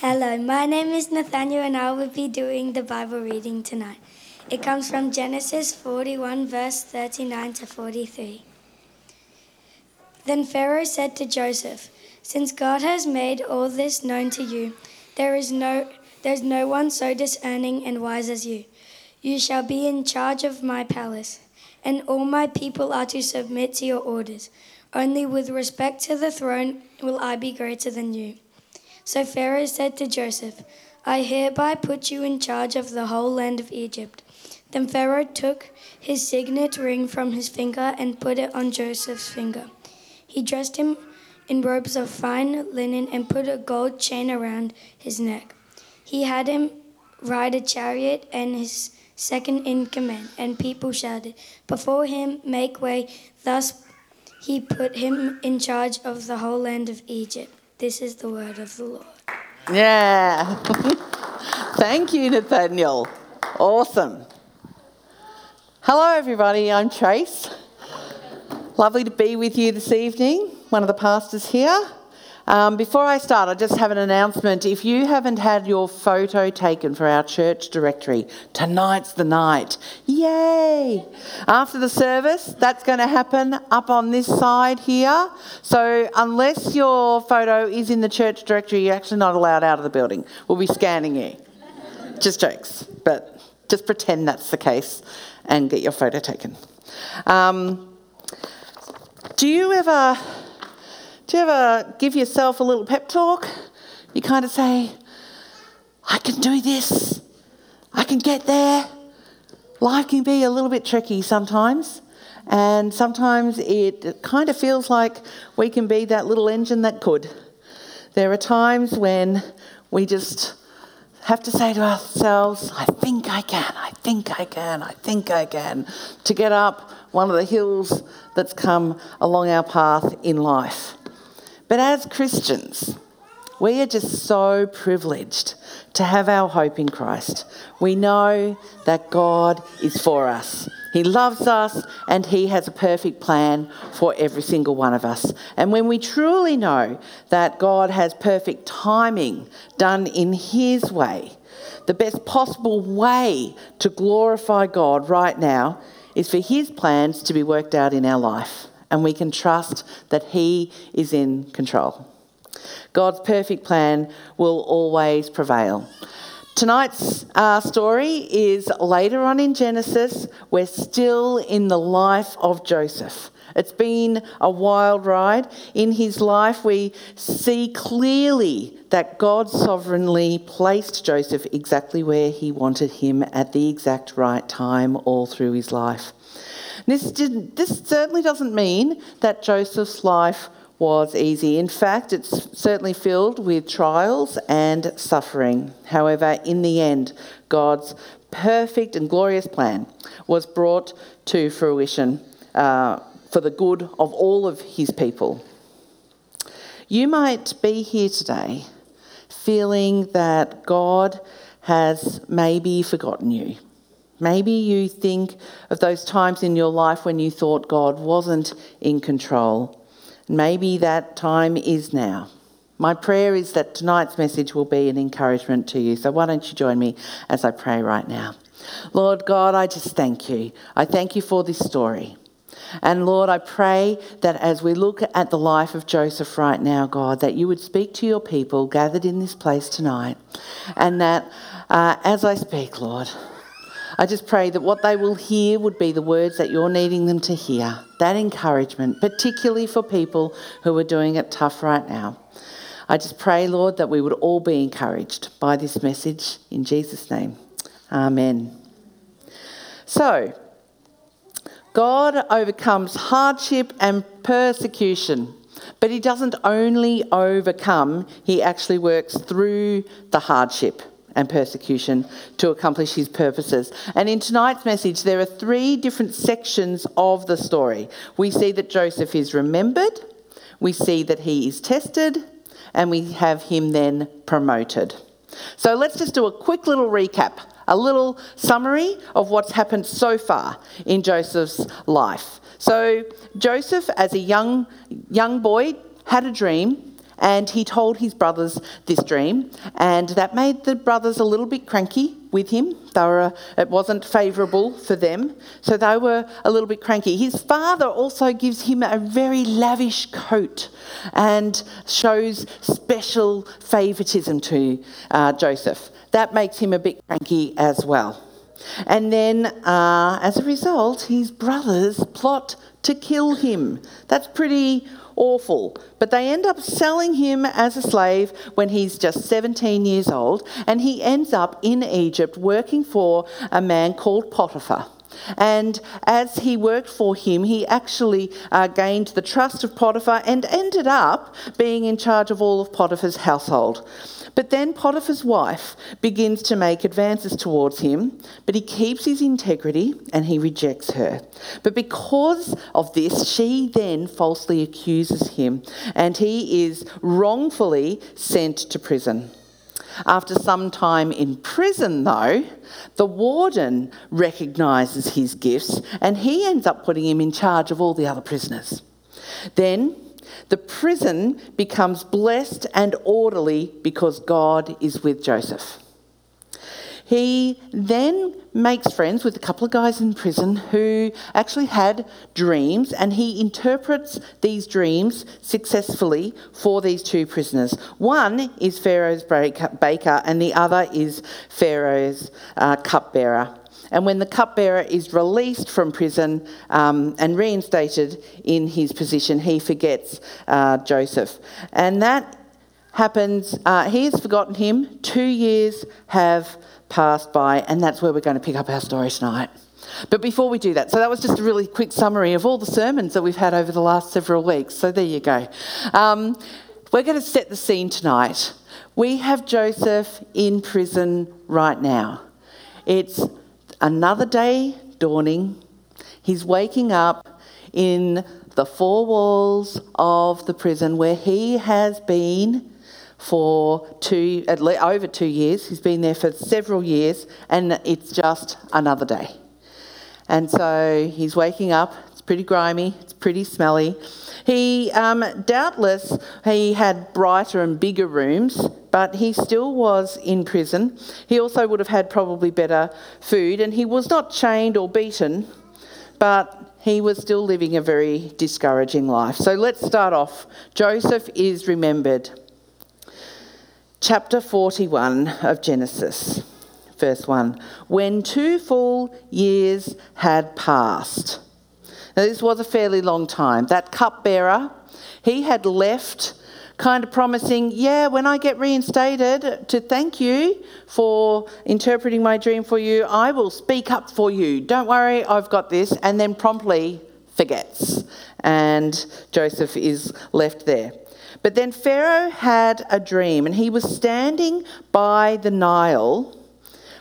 Hello, my name is Nathaniel and I will be doing the Bible reading tonight. It comes from Genesis 41, verse 39 to 43. Then Pharaoh said to Joseph, "Since God has made all this known to you, there is no one so discerning and wise as you. You shall be in charge of my palace, and all my people are to submit to your orders. Only with respect to the throne will I be greater than you." So Pharaoh said to Joseph, "I hereby put you in charge of the whole land of Egypt." Then Pharaoh took his signet ring from his finger and put it on Joseph's finger. He dressed him in robes of fine linen and put a gold chain around his neck. He had him ride a chariot and his second in command, and people shouted, "Before him, make way." Thus he put him in charge of the whole land of Egypt. This is the word of the Lord. Yeah. Thank you, Nathaniel. Awesome. Hello, everybody. I'm Trace. Lovely to be with you this evening. One of the pastors here. Before I start, I just have an announcement. If you haven't had your photo taken for our church directory, tonight's the night. Yay! After the service, that's going to happen up on this side here. So unless your photo is in the church directory, you're actually not allowed out of the building. We'll be scanning you. Just jokes, but just pretend that's the case and get your photo taken. Do you ever give yourself a little pep talk? You kind of say, I can do this. I can get there. Life can be a little bit tricky sometimes. And sometimes it kind of feels like we can be that little engine that could. There are times when we just have to say to ourselves, I think I can, to get up one of the hills that's come along our path in life. But as Christians, we are just so privileged to have our hope in Christ. We know that God is for us. He loves us and He has a perfect plan for every single one of us. And when we truly know that God has perfect timing done in His way, the best possible way to glorify God right now is for His plans to be worked out in our life. And we can trust that He is in control. God's perfect plan will always prevail. Tonight's story is later on in Genesis. We're still in the life of Joseph. It's been a wild ride. In his life, we see clearly that God sovereignly placed Joseph exactly where He wanted him at the exact right time all through his life. This certainly doesn't mean that Joseph's life was easy. In fact, it's certainly filled with trials and suffering. However, in the end, God's perfect and glorious plan was brought to fruition for the good of all of His people. You might be here today feeling that God has maybe forgotten you. Maybe you think of those times in your life when you thought God wasn't in control. Maybe that time is now. My prayer is that tonight's message will be an encouragement to you. So why don't you join me as I pray right now. Lord God, I just thank You. I thank You for this story. And Lord, I pray that as we look at the life of Joseph right now, God, that You would speak to Your people gathered in this place tonight. And that as I speak, Lord, I just pray that what they will hear would be the words that You're needing them to hear, that encouragement, particularly for people who are doing it tough right now. I just pray, Lord, that we would all be encouraged by this message in Jesus' name. Amen. So, God overcomes hardship and persecution, but He doesn't only overcome, He actually works through the hardship and persecution to accomplish His purposes. And in tonight's message, there are three different sections of the story. We see that Joseph is remembered, we see that he is tested, and we have him then promoted. So let's just do a quick little recap, a little summary of what's happened so far in Joseph's life. So Joseph, as a young boy, had a dream And he told his brothers this dream, and that made the brothers a little bit cranky with him. It wasn't favourable for them, so they were a little bit cranky. His father also gives him a very lavish coat and shows special favouritism to Joseph. That makes him a bit cranky as well. And then, as a result, his brothers plot to kill him. That's pretty awful. But they end up selling him as a slave when he's just 17 years old, and he ends up in Egypt working for a man called Potiphar. And as he worked for him, he actually gained the trust of Potiphar and ended up being in charge of all of Potiphar's household. But then Potiphar's wife begins to make advances towards him, but he keeps his integrity and he rejects her. But because of this, she then falsely accuses him, and he is wrongfully sent to prison. After some time in prison, though, the warden recognises his gifts and he ends up putting him in charge of all the other prisoners. Then the prison becomes blessed and orderly because God is with Joseph. He then makes friends with a couple of guys in prison who actually had dreams, and he interprets these dreams successfully for these two prisoners. One is Pharaoh's baker and the other is Pharaoh's cupbearer. And when the cupbearer is released from prison and reinstated in his position, he forgets Joseph. And that happens, he has forgotten him, 2 years have passed by, and that's where we're going to pick up our story tonight. But before we do that, so that was just a really quick summary of all the sermons that we've had over the last several weeks, so there you go. We're going to set the scene tonight. We have Joseph in prison right now. It's another day dawning. He's waking up in the four walls of the prison where he has been for over 2 years. He's been there for several years, and it's just another day. And so he's waking up. It's pretty grimy. It's pretty smelly. He doubtless he had brighter and bigger rooms, but he still was in prison. He also would have had probably better food, and he was not chained or beaten, but he was still living a very discouraging life. So let's start off. Joseph is remembered. Chapter 41 of Genesis, verse 1. When 2 full years had passed. Now, this was a fairly long time. That cupbearer, he had left kind of promising, when I get reinstated, to thank you for interpreting my dream for you. I will speak up for you. Don't worry, I've got this. And then promptly forgets. And Joseph is left there. But then Pharaoh had a dream, and he was standing by the Nile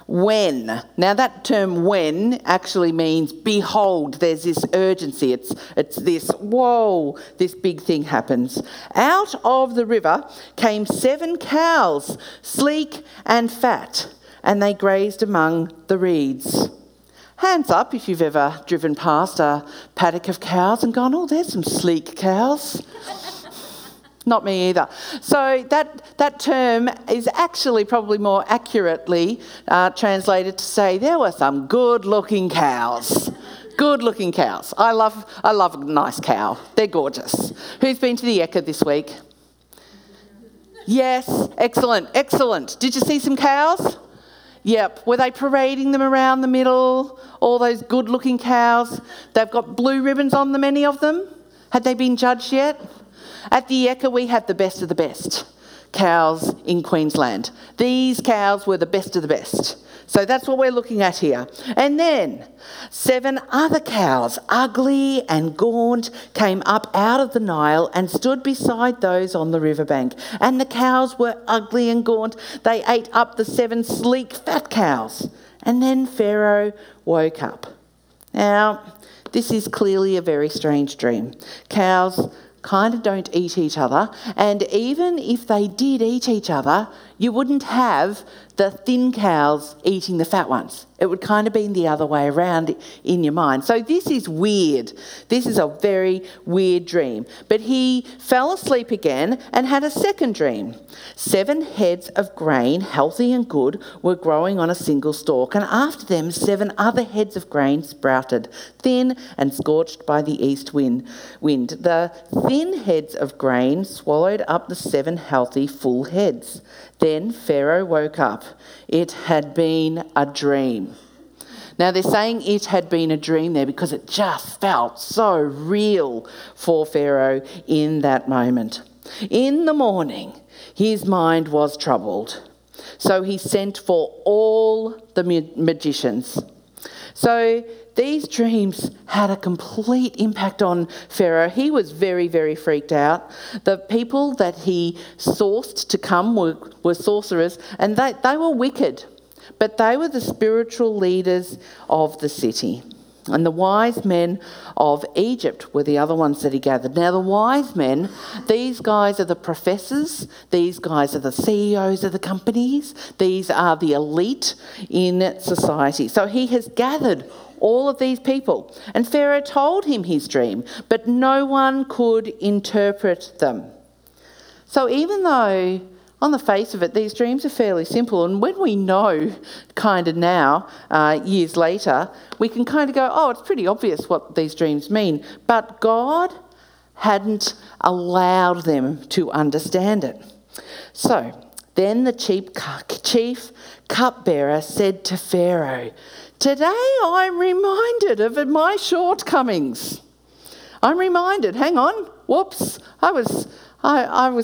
when. Now that term when actually means behold, there's this urgency. It's this, whoa, this big thing happens. Out of the river came 7 cows, sleek and fat, and they grazed among the reeds. Hands up if you've ever driven past a paddock of cows and gone, oh, there's some sleek cows. Not me either. So that term is actually probably more accurately translated to say there were some good-looking cows. Good-looking cows. I love a nice cow. They're gorgeous. Who's been to the Yekka this week? Yes. Excellent. Excellent. Did you see some cows? Yep. Were they parading them around the middle? All those good-looking cows. They've got blue ribbons on them, any of them? Had they been judged yet? At the Yekka, we had the best of the best cows in Queensland. These cows were the best of the best. So that's what we're looking at here. And then 7 other cows, ugly and gaunt, came up out of the Nile and stood beside those on the riverbank. And the cows were ugly and gaunt. They ate up the 7 sleek fat cows. And then Pharaoh woke up. Now, this is clearly a very strange dream. Cows kind of don't eat each other, and even if they did eat each other, you wouldn't have the thin cows eating the fat ones. It would kind of be the other way around in your mind. So this is weird. This is a very weird dream. But he fell asleep again and had a second dream. 7 heads of grain, healthy and good, were growing on a single stalk, and after them 7 other heads of grain sprouted, thin and scorched by the east wind. The thin heads of grain swallowed up the 7 healthy, full heads. Then Pharaoh woke up. It had been a dream. Now they're saying it had been a dream there because it just felt so real for Pharaoh in that moment. In the morning, his mind was troubled. So he sent for all the magicians. So these dreams had a complete impact on Pharaoh. He was very, very freaked out. The people that he sourced to come were sorcerers, and they were wicked, but they were the spiritual leaders of the city. And the wise men of Egypt were the other ones that he gathered. Now, the wise men, these guys are the professors. These guys are the CEOs of the companies. These are the elite in society. So he has gathered all of these people. And Pharaoh told him his dream, but no one could interpret them. So even though on the face of it, these dreams are fairly simple, and when we know kind of now, years later, we can kind of go, oh, it's pretty obvious what these dreams mean. But God hadn't allowed them to understand it. So then the chief cupbearer said to Pharaoh, "Today I'm reminded of my shortcomings. I'm reminded, hang on, whoops, I was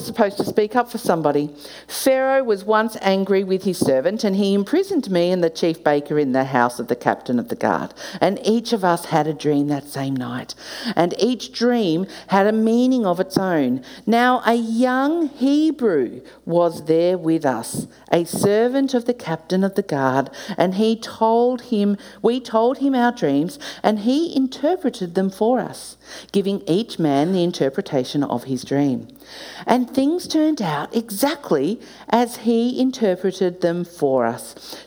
supposed to speak up for somebody. Pharaoh was once angry with his servant, and he imprisoned me and the chief baker in the house of the captain of the guard. And each of us had a dream that same night, and each dream had a meaning of its own. Now a young Hebrew was there with us, a servant of the captain of the guard, and we told him our dreams, and he interpreted them for us, giving each man the interpretation of his dream. And things turned out exactly as he interpreted them for us.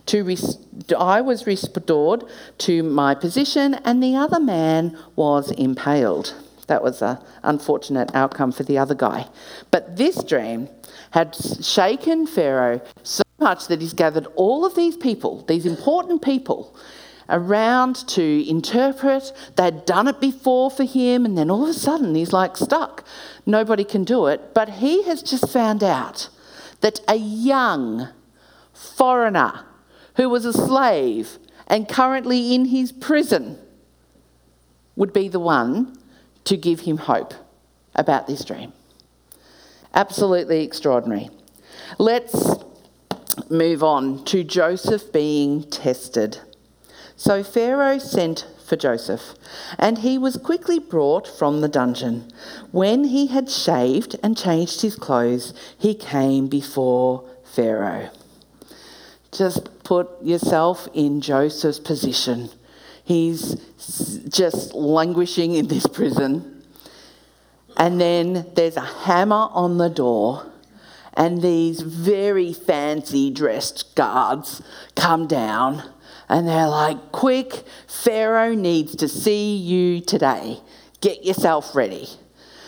I was restored to my position, and the other man was impaled." That was an unfortunate outcome for the other guy. But this dream had shaken Pharaoh so much that he's gathered all of these people, these important people, around to interpret. They'd done it before for him, and then all of a sudden he's like stuck. Nobody can do it. But he has just found out that a young foreigner who was a slave and currently in his prison would be the one to give him hope about this dream. Absolutely extraordinary. Let's move on to Joseph being tested. So Pharaoh sent for Joseph, and he was quickly brought from the dungeon. When he had shaved and changed his clothes, he came before Pharaoh. Just put yourself in Joseph's position. He's just languishing in this prison. And then there's a hammer on the door, and these very fancy dressed guards come down. And they're like, "Quick, Pharaoh needs to see you today. Get yourself ready."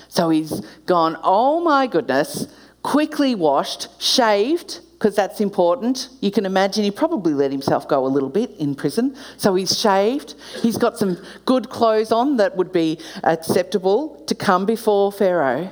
So he's gone, oh my goodness, quickly washed, shaved, because that's important. You can imagine he probably let himself go a little bit in prison. So he's shaved. He's got some good clothes on that would be acceptable to come before Pharaoh.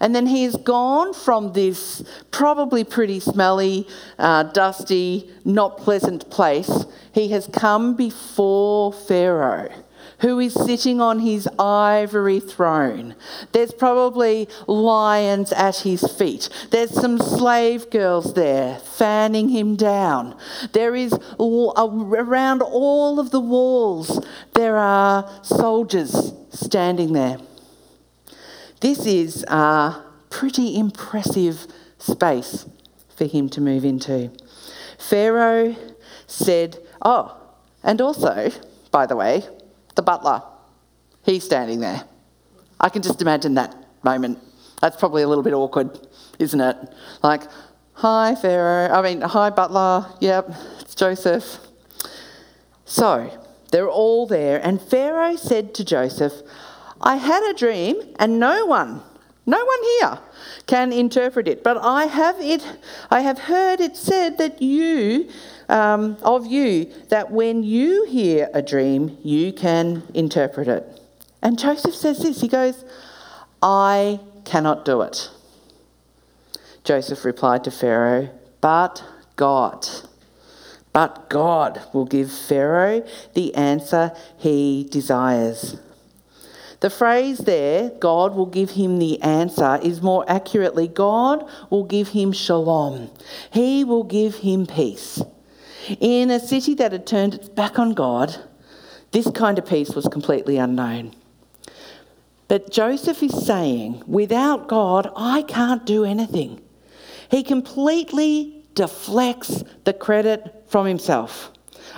And then he has gone from this probably pretty smelly, dusty, not pleasant place. He has come before Pharaoh, who is sitting on his ivory throne. There's probably lions at his feet. There's some slave girls there fanning him down. There is, around all of the walls, there are soldiers standing there. This is a pretty impressive space for him to move into. Pharaoh said, oh, and also, by the way, the butler, he's standing there. I can just imagine that moment. That's probably a little bit awkward, isn't it? Like, hi butler, yep, it's Joseph. So they're all there, and Pharaoh said to Joseph, I had a dream, and no one here can interpret it, but I have heard it said that you, that when you hear a dream, you can interpret it. And Joseph says this, he goes, I cannot do it. Joseph replied to Pharaoh, but God will give Pharaoh the answer he desires. The phrase there, God will give him the answer, is more accurately, God will give him shalom. He will give him peace. In a city that had turned its back on God, this kind of peace was completely unknown. But Joseph is saying, without God, I can't do anything. He completely deflects the credit from himself.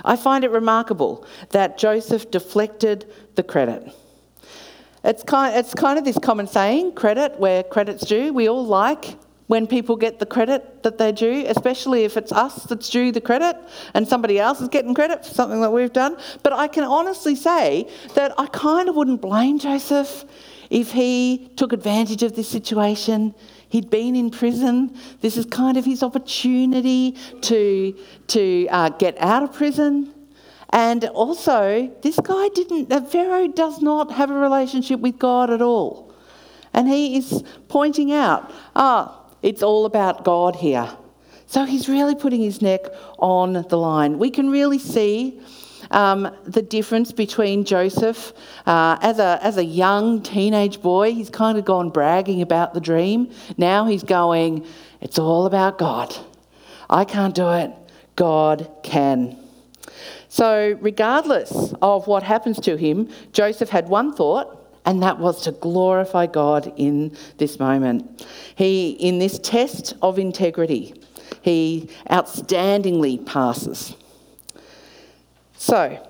I find it remarkable that Joseph deflected the credit. It's kind of this common saying, credit where credit's due. We all like when people get the credit that they're due, especially if it's us that's due the credit and somebody else is getting credit for something that we've done. But I can honestly say that I kind of wouldn't blame Joseph if he took advantage of this situation. He'd been in prison. This is kind of his opportunity to get out of prison. And also, Pharaoh does not have a relationship with God at all. And he is pointing out, it's all about God here. So he's really putting his neck on the line. We can really see the difference between Joseph as a young teenage boy. He's kind of gone bragging about the dream. Now he's going, it's all about God. I can't do it. God can. So regardless of what happens to him, Joseph had one thought, and that was to glorify God in this moment. He, in this test of integrity, he outstandingly passes. So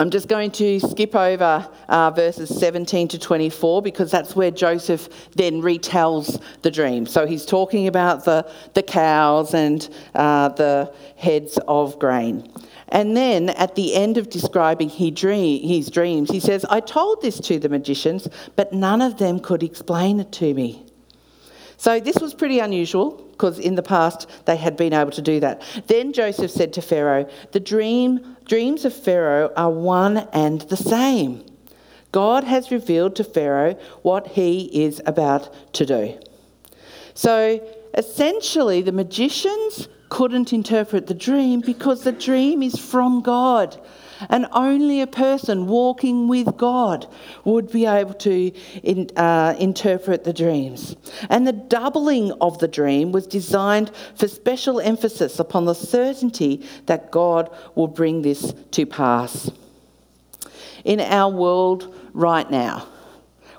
I'm just going to skip over verses 17 to 24 because that's where Joseph then retells the dream. So he's talking about the cows and the heads of grain. And then at the end of describing his dreams, he says, I told this to the magicians, but none of them could explain it to me. So this was pretty unusual because in the past they had been able to do that. Then Joseph said to Pharaoh, the dreams of Pharaoh are one and the same. God has revealed to Pharaoh what he is about to do. So essentially the magicians couldn't interpret the dream because the dream is from God, and only a person walking with God would be able to interpret the dreams. And the doubling of the dream was designed for special emphasis upon the certainty that God will bring this to pass. In our world right now,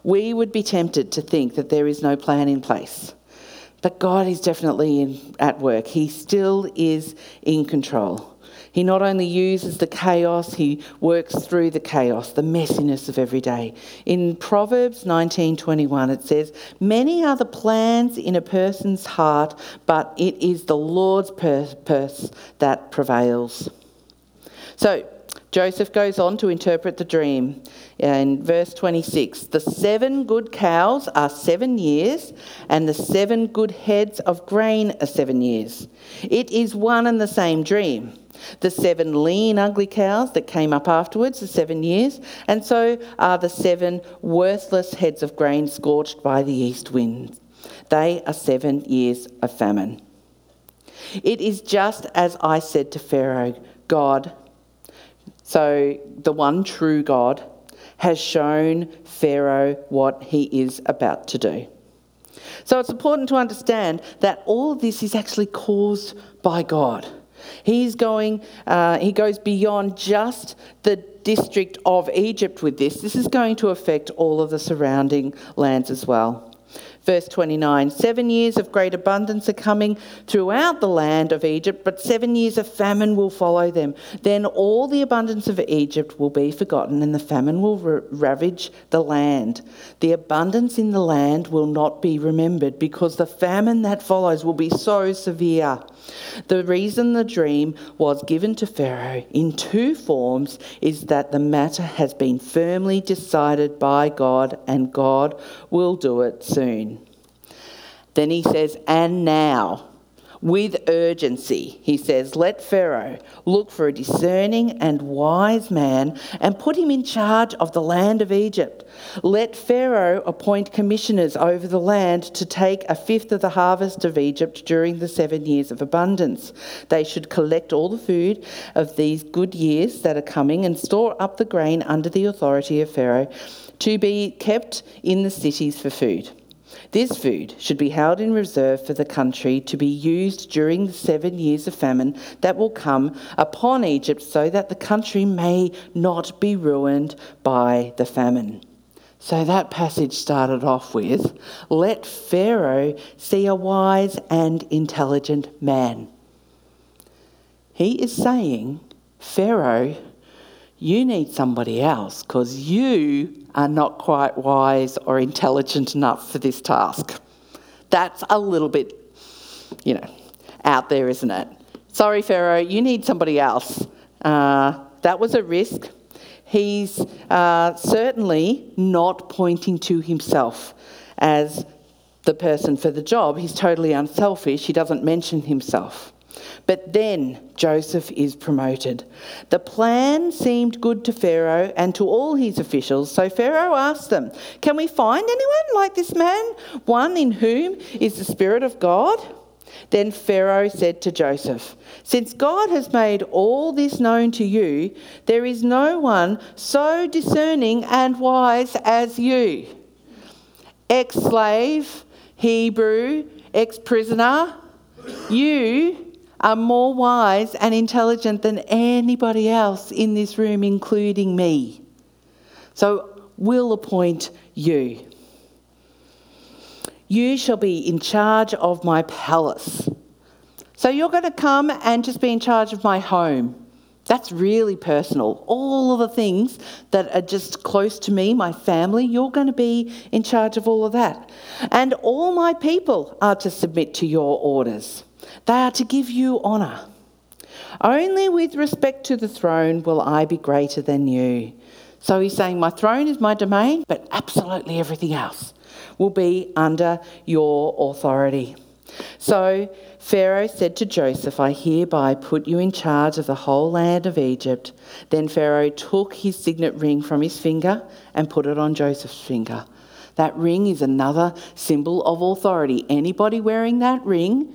we would be tempted to think that there is no plan in place. But God is definitely at work. He still is in control. He not only uses the chaos, he works through the chaos, the messiness of every day. In Proverbs 19:21, it says, many are the plans in a person's heart, but it is the Lord's purpose that prevails. So Joseph goes on to interpret the dream. In verse 26, the 7 good cows are 7 years, and the 7 good heads of grain are 7 years. It is one and the same dream. The 7 lean, ugly cows that came up afterwards are 7 years, and so are the 7 worthless heads of grain scorched by the east wind. They are 7 years of famine. It is just as I said to Pharaoh, God, so the one true God, has shown Pharaoh what he is about to do. So it's important to understand that all of this is actually caused by God. He goes beyond just the district of Egypt with this. This is going to affect all of the surrounding lands as well. Verse 29, 7 years of great abundance are coming throughout the land of Egypt, but 7 years of famine will follow them. Then all the abundance of Egypt will be forgotten, and the famine will ravage the land. The abundance in the land will not be remembered, because the famine that follows will be so severe. The reason the dream was given to Pharaoh in two forms is that the matter has been firmly decided by God, and God will do it soon. Then he says, and now, with urgency, he says, let Pharaoh look for a discerning and wise man and put him in charge of the land of Egypt. Let Pharaoh appoint commissioners over the land to take a fifth of the harvest of Egypt during the 7 years of abundance. They should collect all the food of these good years that are coming and store up the grain under the authority of Pharaoh to be kept in the cities for food. This food should be held in reserve for the country to be used during the 7 years of famine that will come upon Egypt, so that the country may not be ruined by the famine. So that passage started off with, let Pharaoh see a wise and intelligent man. He is saying, Pharaoh, you need somebody else, because you are not quite wise or intelligent enough for this task. That's a little bit, out there, isn't it? Sorry, Pharaoh, you need somebody else. That was a risk. He's certainly not pointing to himself as the person for the job. He's totally unselfish. He doesn't mention himself. But then Joseph is promoted. The plan seemed good to Pharaoh and to all his officials, so Pharaoh asked them, can we find anyone like this man, one in whom is the Spirit of God? Then Pharaoh said to Joseph, since God has made all this known to you, there is no one so discerning and wise as you. Ex-slave, Hebrew, ex-prisoner, you are more wise and intelligent than anybody else in this room, including me. So we'll appoint you. You shall be in charge of my palace. So you're going to come and just be in charge of my home. That's really personal. All of the things that are just close to me, my family, you're going to be in charge of all of that. And all my people are to submit to your orders. They are to give you honour. Only with respect to the throne will I be greater than you. So he's saying my throne is my domain, but absolutely everything else will be under your authority. So Pharaoh said to Joseph, I hereby put you in charge of the whole land of Egypt. Then Pharaoh took his signet ring from his finger and put it on Joseph's finger. That ring is another symbol of authority. Anybody wearing that ring,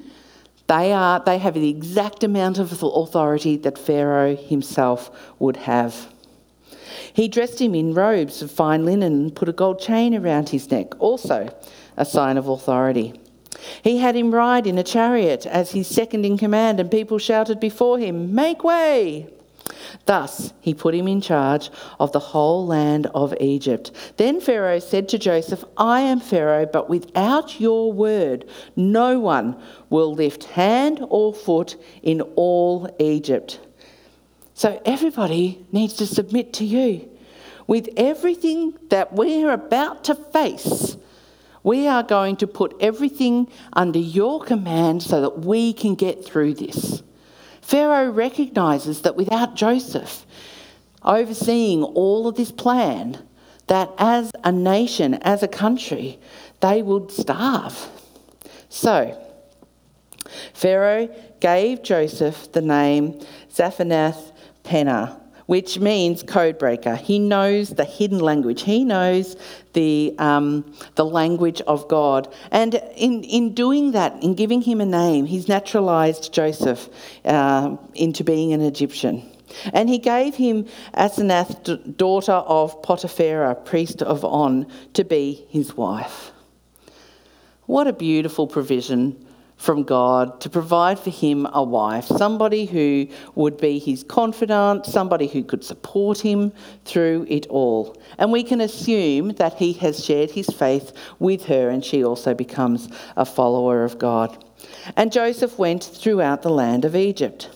they have the exact amount of authority that Pharaoh himself would have. He dressed him in robes of fine linen and put a gold chain around his neck, also a sign of authority. He had him ride in a chariot as his second in command, and people shouted before him, make way! Thus he put him in charge of the whole land of Egypt. Then Pharaoh said to Joseph, I am Pharaoh, but without your word, no one will lift hand or foot in all Egypt. So everybody needs to submit to you. With everything that we're about to face, we are going to put everything under your command so that we can get through this. Pharaoh recognises that without Joseph overseeing all of this plan, that as a nation, as a country, they would starve. So Pharaoh gave Joseph the name Zaphnath-Paaneah, which means code breaker. He knows the hidden language. He knows the language of God. And in doing that, in giving him a name, he's naturalised Joseph into being an Egyptian. And he gave him Asenath, daughter of Potiphera, priest of On, to be his wife. What a beautiful provision from God to provide for him a wife, somebody who would be his confidant, somebody who could support him through it all. And we can assume that he has shared his faith with her and she also becomes a follower of God. And Joseph went throughout the land of Egypt.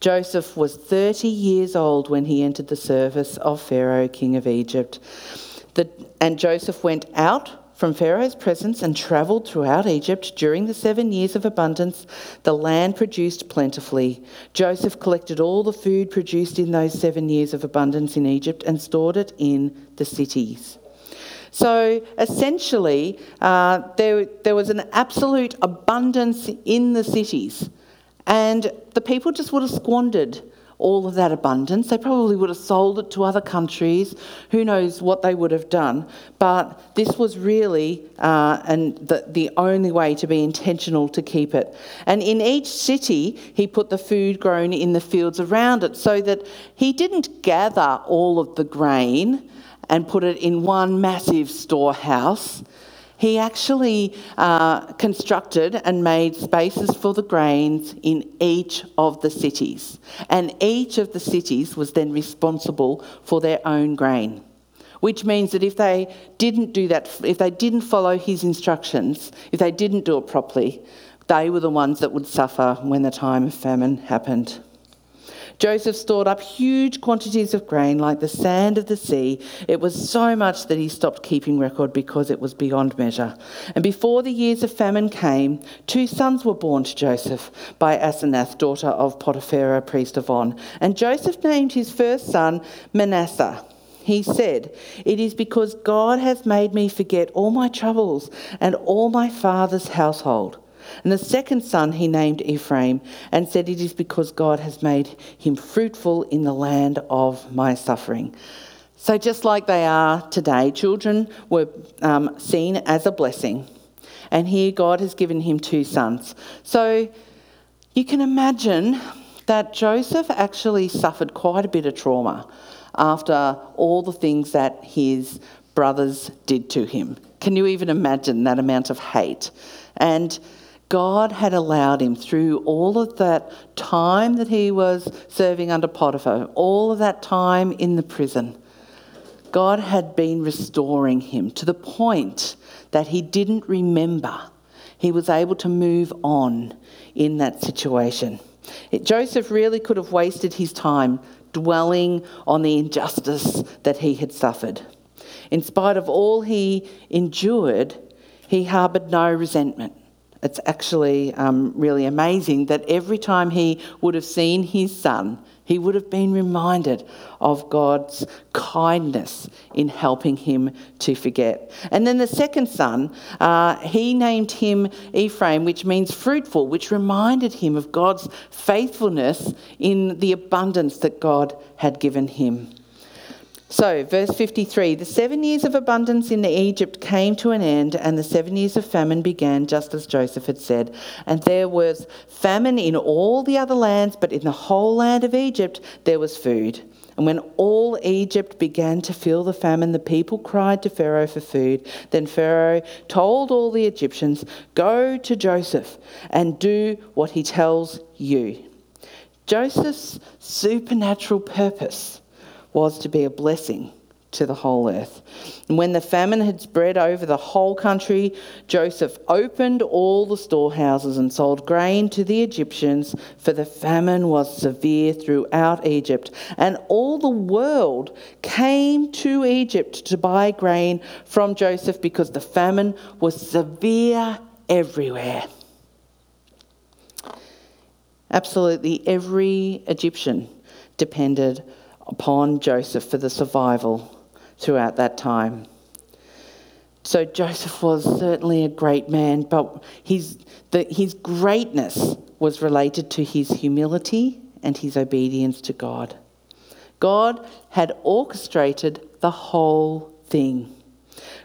Joseph was 30 years old when he entered the service of Pharaoh, king of Egypt. And Joseph went out from Pharaoh's presence and travelled throughout Egypt. During the 7 years of abundance, the land produced plentifully. Joseph collected all the food produced in those 7 years of abundance in Egypt and stored it in the cities. So essentially, there was an absolute abundance in the cities, and the people just would have squandered all of that abundance. They probably would have sold it to other countries. Who knows what they would have done? But this was really the only way to be intentional to keep it. And in each city, he put the food grown in the fields around it, so that he didn't gather all of the grain and put it in one massive storehouse. He actually constructed and made spaces for the grains in each of the cities. And each of the cities was then responsible for their own grain, which means that if they didn't do that, if they didn't follow his instructions, if they didn't do it properly, they were the ones that would suffer when the time of famine happened. Joseph stored up huge quantities of grain like the sand of the sea. It was so much that he stopped keeping record because it was beyond measure. And before the years of famine came, 2 sons were born to Joseph by Asenath, daughter of Potiphera, priest of On. And Joseph named his first son Manasseh. He said, "It is because God has made me forget all my troubles and all my father's household." And the second son he named Ephraim and said, "It is because God has made him fruitful in the land of my suffering." So just like they are today, children were seen as a blessing. And here God has given him 2 sons. So you can imagine that Joseph actually suffered quite a bit of trauma after all the things that his brothers did to him. Can you even imagine that amount of hate? And God had allowed him through all of that time that he was serving under Potiphar, all of that time in the prison, God had been restoring him to the point that he didn't remember. He was able to move on in that situation. Joseph really could have wasted his time dwelling on the injustice that he had suffered. In spite of all he endured, he harboured no resentment. It's actually really amazing that every time he would have seen his son, he would have been reminded of God's kindness in helping him to forget. And then the second son, he named him Ephraim, which means fruitful, which reminded him of God's faithfulness in the abundance that God had given him. So, verse 53, the 7 years of abundance in Egypt came to an end, and the 7 years of famine began, just as Joseph had said. And there was famine in all the other lands, but in the whole land of Egypt there was food. And when all Egypt began to feel the famine, the people cried to Pharaoh for food. Then Pharaoh told all the Egyptians, "Go to Joseph and do what he tells you." Joseph's supernatural purpose was to be a blessing to the whole earth. And when the famine had spread over the whole country, Joseph opened all the storehouses and sold grain to the Egyptians, for the famine was severe throughout Egypt. And all the world came to Egypt to buy grain from Joseph because the famine was severe everywhere. Absolutely every Egyptian depended upon Joseph for the survival throughout that time. So Joseph was certainly a great man, but his greatness was related to his humility and his obedience to God. God had orchestrated the whole thing.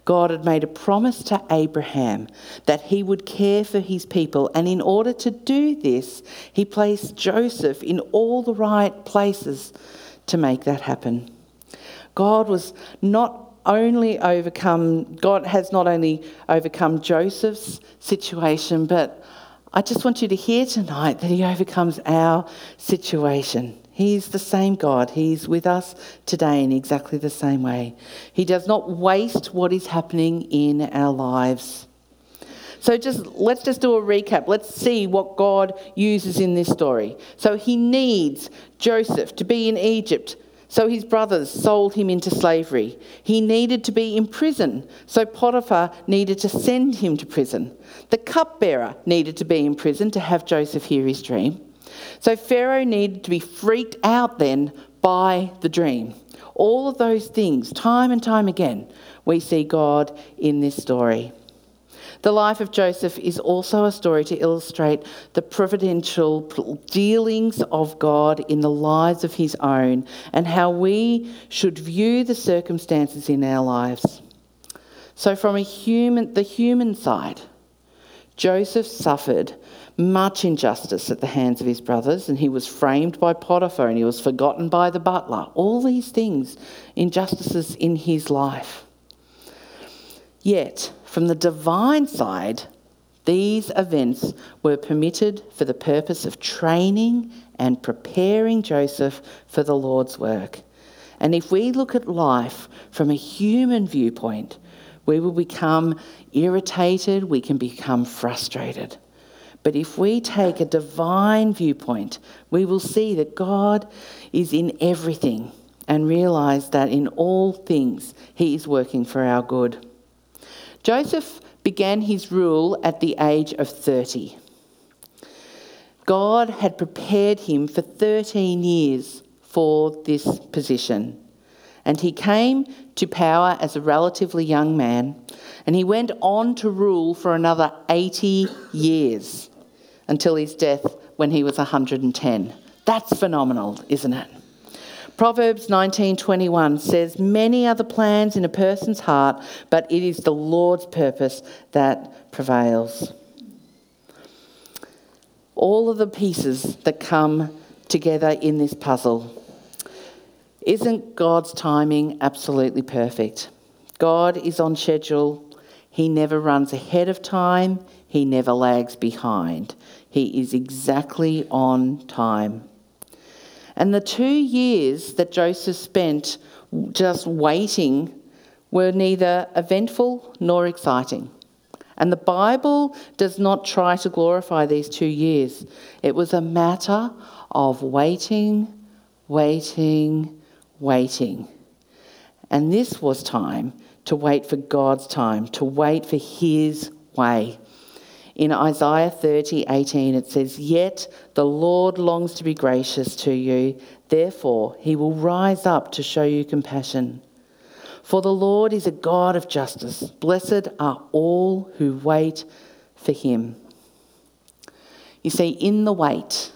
God had made a promise to Abraham that he would care for his people, and in order to do this, he placed Joseph in all the right places to make that happen. God has not only overcome Joseph's situation, but I just want you to hear tonight that he overcomes our situation. He's the same God. He's with us today in exactly the same way. He does not waste what is happening in our lives. So let's do a recap. Let's see what God uses in this story. So he needs Joseph to be in Egypt, so his brothers sold him into slavery. He needed to be in prison, so Potiphar needed to send him to prison. The cupbearer needed to be in prison to have Joseph hear his dream. So Pharaoh needed to be freaked out then by the dream. All of those things, time and time again, we see God in this story. The life of Joseph is also a story to illustrate the providential dealings of God in the lives of his own and how we should view the circumstances in our lives. So from the human side, Joseph suffered much injustice at the hands of his brothers, and he was framed by Potiphar and he was forgotten by the butler. All these things, injustices in his life. Yet, from the divine side, these events were permitted for the purpose of training and preparing Joseph for the Lord's work. And if we look at life from a human viewpoint, we will become irritated, we can become frustrated. But if we take a divine viewpoint, we will see that God is in everything and realise that in all things he is working for our good. Joseph began his rule at the age of 30. God had prepared him for 13 years for this position. And he came to power as a relatively young man, and he went on to rule for another 80 years until his death when he was 110. That's phenomenal, isn't it? Proverbs 19:21 says, "Many are the plans in a person's heart, but it is the Lord's purpose that prevails." All of the pieces that come together in this puzzle. Isn't God's timing absolutely perfect? God is on schedule. He never runs ahead of time. He never lags behind. He is exactly on time. And the 2 years that Joseph spent just waiting were neither eventful nor exciting. And the Bible does not try to glorify these 2 years. It was a matter of waiting. And this was time to wait for God's time, to wait for his way. In Isaiah 30:18, it says, "Yet the Lord longs to be gracious to you. Therefore, he will rise up to show you compassion. For the Lord is a God of justice. Blessed are all who wait for him." You see, in the wait,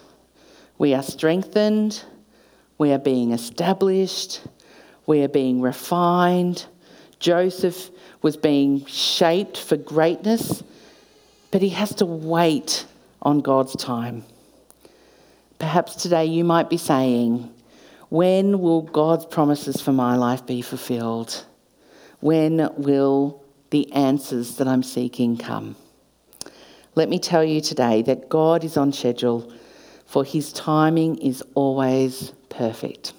we are strengthened, we are being established, we are being refined. Joseph was being shaped for greatness, but he has to wait on God's time. Perhaps today you might be saying, when will God's promises for my life be fulfilled? When will the answers that I'm seeking come? Let me tell you today that God is on schedule, for his timing is always perfect.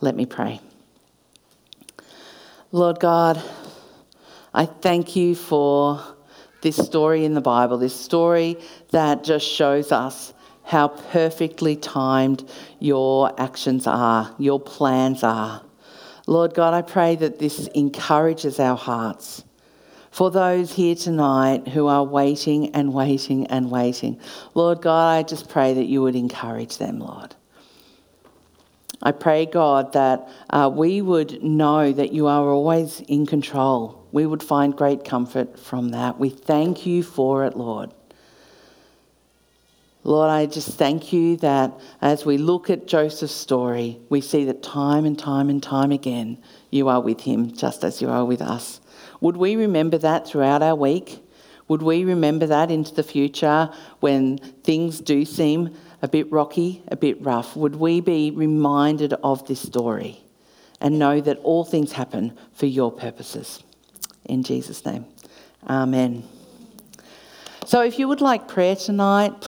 Let me pray. Lord God, I thank you for this story in the Bible, this story that just shows us how perfectly timed your actions are, your plans are. Lord God, I pray that this encourages our hearts. For those here tonight who are waiting, Lord God, I just pray that you would encourage them, Lord. I pray, God, that we would know that you are always in control. We would find great comfort from that. We thank you for it, Lord. Lord, I just thank you that as we look at Joseph's story, we see that time and time again, you are with him just as you are with us. Would we remember that throughout our week? Would we remember that into the future when things do seem a bit rocky, a bit rough? Would we be reminded of this story and know that all things happen for your purposes? In Jesus' name, amen. So if you would like prayer tonight,